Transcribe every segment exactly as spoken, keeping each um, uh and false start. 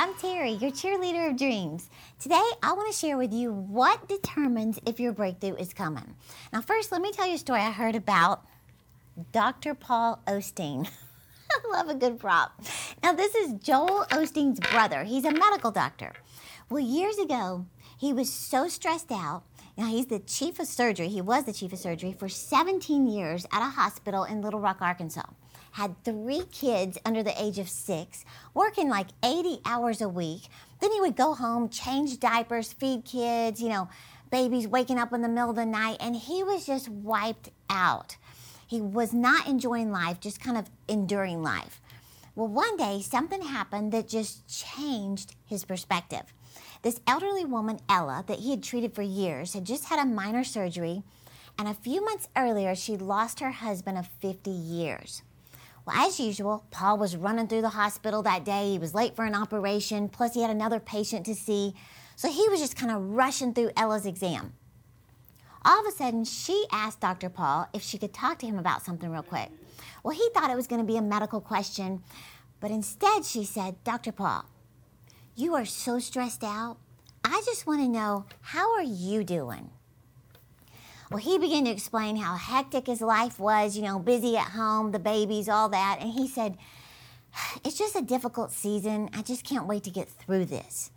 I'm Terry, your cheerleader of dreams. Today, I want to share with you what determines if your breakthrough is coming. Now, first, let me tell you a story I heard about Doctor Paul Osteen. I love a good prop. Now, this is Joel Osteen's brother. He's a medical doctor. Well, years ago, he was so stressed out. Now, he's the chief of surgery. He was the chief of surgery for seventeen years at a hospital in Little Rock, Arkansas. Had three kids under the age of six, working like eighty hours a week. Then he would go home, change diapers, feed kids, you know, babies waking up in the middle of the night, and he was just wiped out. He was not enjoying life, just kind of enduring life. Well, one day, something happened that just changed his perspective. This elderly woman, Ella, that he had treated for years, had just had a minor surgery, and a few months earlier, she lost her husband of fifty years. Well, as usual, Paul was running through the hospital that day. He was late for an operation, plus he had another patient to see. So he was just kind of rushing through Ella's exam. All of a sudden, she asked Doctor Paul if she could talk to him about something real quick. Well, he thought it was going to be a medical question, but instead she said, "Doctor Paul, you are so stressed out. I just want to know, how are you doing?" Well, he began to explain how hectic his life was, you know, busy at home, the babies, all that. And he said, "It's just a difficult season. I just can't wait to get through this."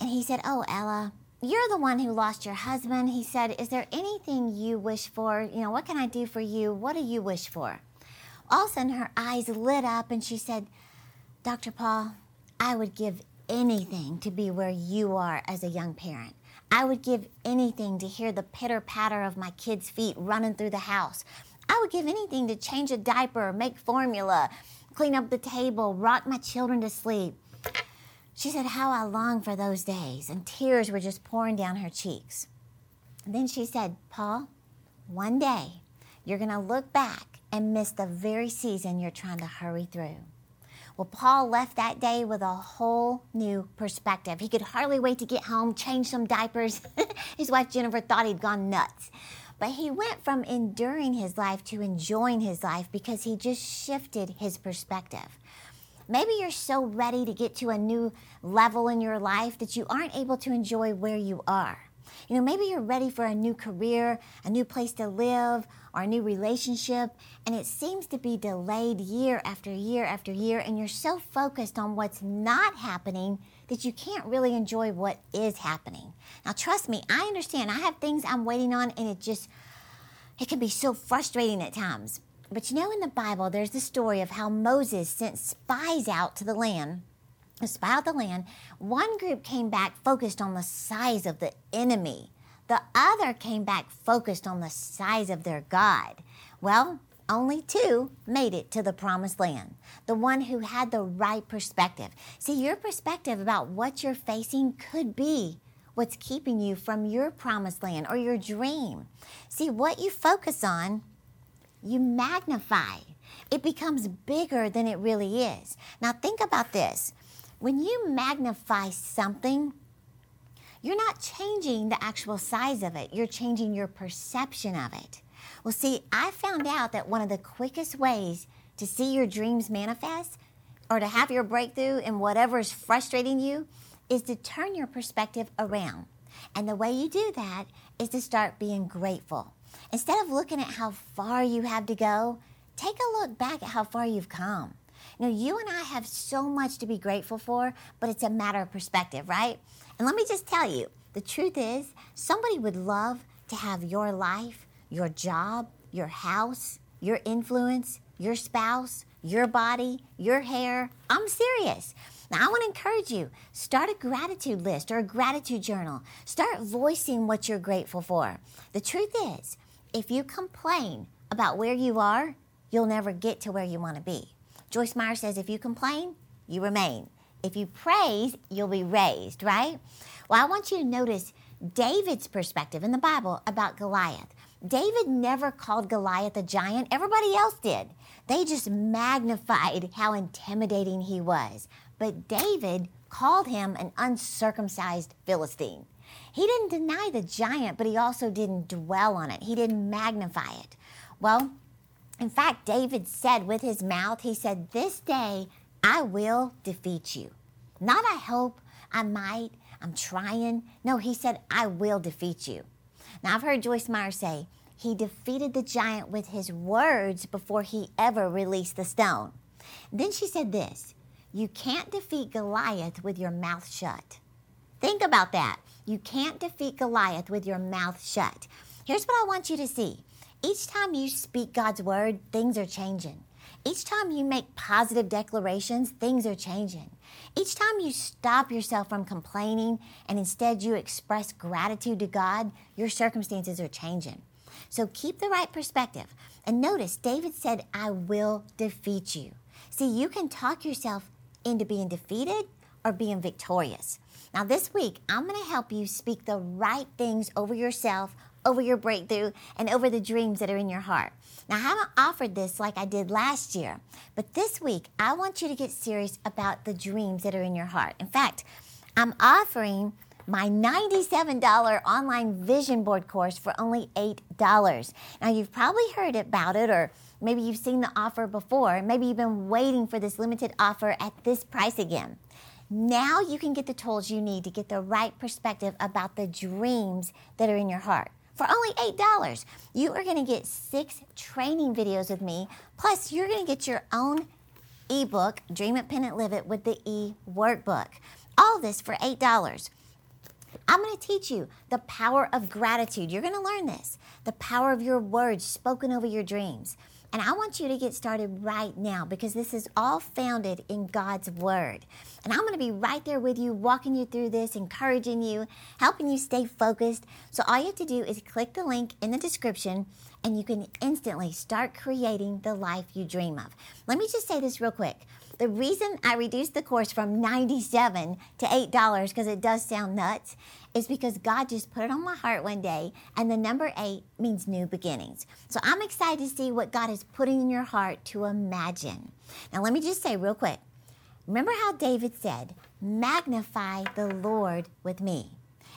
And he said, "Oh, Ella, you're the one who lost your husband." He said, "Is there anything you wish for? You know, what can I do for you? What do you wish for?" All of a sudden, her eyes lit up and she said, "Doctor Paul, I would give anything to be where you are as a young parent. I would give anything to hear the pitter-patter of my kids' feet running through the house. I would give anything to change a diaper, make formula, clean up the table, rock my children to sleep." She said, "How I long for those days," and tears were just pouring down her cheeks. And then she said, "Paul, one day you're going to look back and miss the very season you're trying to hurry through." Well, Paul left that day with a whole new perspective. He could hardly wait to get home, change some diapers. His wife, Jennifer, thought he'd gone nuts. But he went from enduring his life to enjoying his life because he just shifted his perspective. Maybe you're so ready to get to a new level in your life that you aren't able to enjoy where you are. You know, maybe you're ready for a new career, a new place to live, or a new relationship, and it seems to be delayed year after year after year, and you're so focused on what's not happening that you can't really enjoy what is happening. Now, trust me, I understand. I have things I'm waiting on, and it just, it can be so frustrating at times. But you know, in the Bible, there's the story of how Moses sent spies out to the land. To spy out the land, one group came back focused on the size of the enemy. The other came back focused on the size of their God. Well, only two made it to the promised land, the one who had the right perspective. See, your perspective about what you're facing could be what's keeping you from your promised land or your dream. See, what you focus on, you magnify. It becomes bigger than it really is. Now, think about this. When you magnify something, you're not changing the actual size of it. You're changing your perception of it. Well, see, I found out that one of the quickest ways to see your dreams manifest or to have your breakthrough in whatever is frustrating you is to turn your perspective around. And the way you do that is to start being grateful. Instead of looking at how far you have to go, take a look back at how far you've come. Now, you and I have so much to be grateful for, but it's a matter of perspective, right? And let me just tell you, the truth is, somebody would love to have your life, your job, your house, your influence, your spouse, your body, your hair. I'm serious. Now, I want to encourage you, start a gratitude list or a gratitude journal. Start voicing what you're grateful for. The truth is, if you complain about where you are, you'll never get to where you want to be. Joyce Meyer says, if you complain, you remain. If you praise, you'll be raised, right? Well, I want you to notice David's perspective in the Bible about Goliath. David never called Goliath a giant. Everybody else did. They just magnified how intimidating he was. But David called him an uncircumcised Philistine. He didn't deny the giant, but he also didn't dwell on it. He didn't magnify it. Well, in fact, David said with his mouth, he said, "This day I will defeat you." Not I hope, I might, I'm trying. No, he said, I will defeat you. Now, I've heard Joyce Meyer say, he defeated the giant with his words before he ever released the stone. Then she said this, you can't defeat Goliath with your mouth shut. Think about that. You can't defeat Goliath with your mouth shut. Here's what I want you to see. Each time you speak God's word, things are changing. Each time you make positive declarations, things are changing. Each time you stop yourself from complaining and instead you express gratitude to God, your circumstances are changing. So keep the right perspective. And notice, David said, I will defeat you. See, you can talk yourself into being defeated or being victorious. Now this week, I'm going to help you speak the right things over yourself, over your breakthrough, and over the dreams that are in your heart. Now, I haven't offered this like I did last year, but this week, I want you to get serious about the dreams that are in your heart. In fact, I'm offering my ninety-seven dollars online vision board course for only eight dollars. Now, you've probably heard about it, or maybe you've seen the offer before. Maybe you've been waiting for this limited offer at this price again. Now you can get the tools you need to get the right perspective about the dreams that are in your heart. For only eight dollars, you are going to get six training videos with me, plus you're going to get your own ebook, Dream It, Pin It, Live It, with the e-workbook. All this for eight dollars. I'm going to teach you the power of gratitude. You're going to learn this, the power of your words spoken over your dreams. And I want you to get started right now because this is all founded in God's Word. And I'm going to be right there with you, walking you through this, encouraging you, helping you stay focused. So all you have to do is click the link in the description and you can instantly start creating the life you dream of. Let me just say this real quick. The reason I reduced the course from ninety-seven dollars to eight dollars, because it does sound nuts, is because God just put it on my heart one day, and the number eight means new beginnings. So I'm excited to see what God is putting in your heart to imagine. Now let me just say real quick, remember how David said, magnify the Lord with me.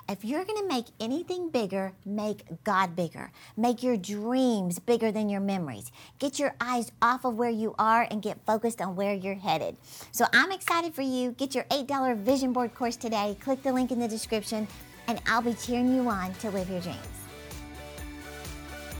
If you're going to make anything bigger, make God bigger. Make your dreams bigger than your memories. Get your eyes off of where you are and get focused on where you're headed. So I'm excited for you. Get your eight dollars vision board course today. Click the link in the description, and I'll be cheering you on to live your dreams.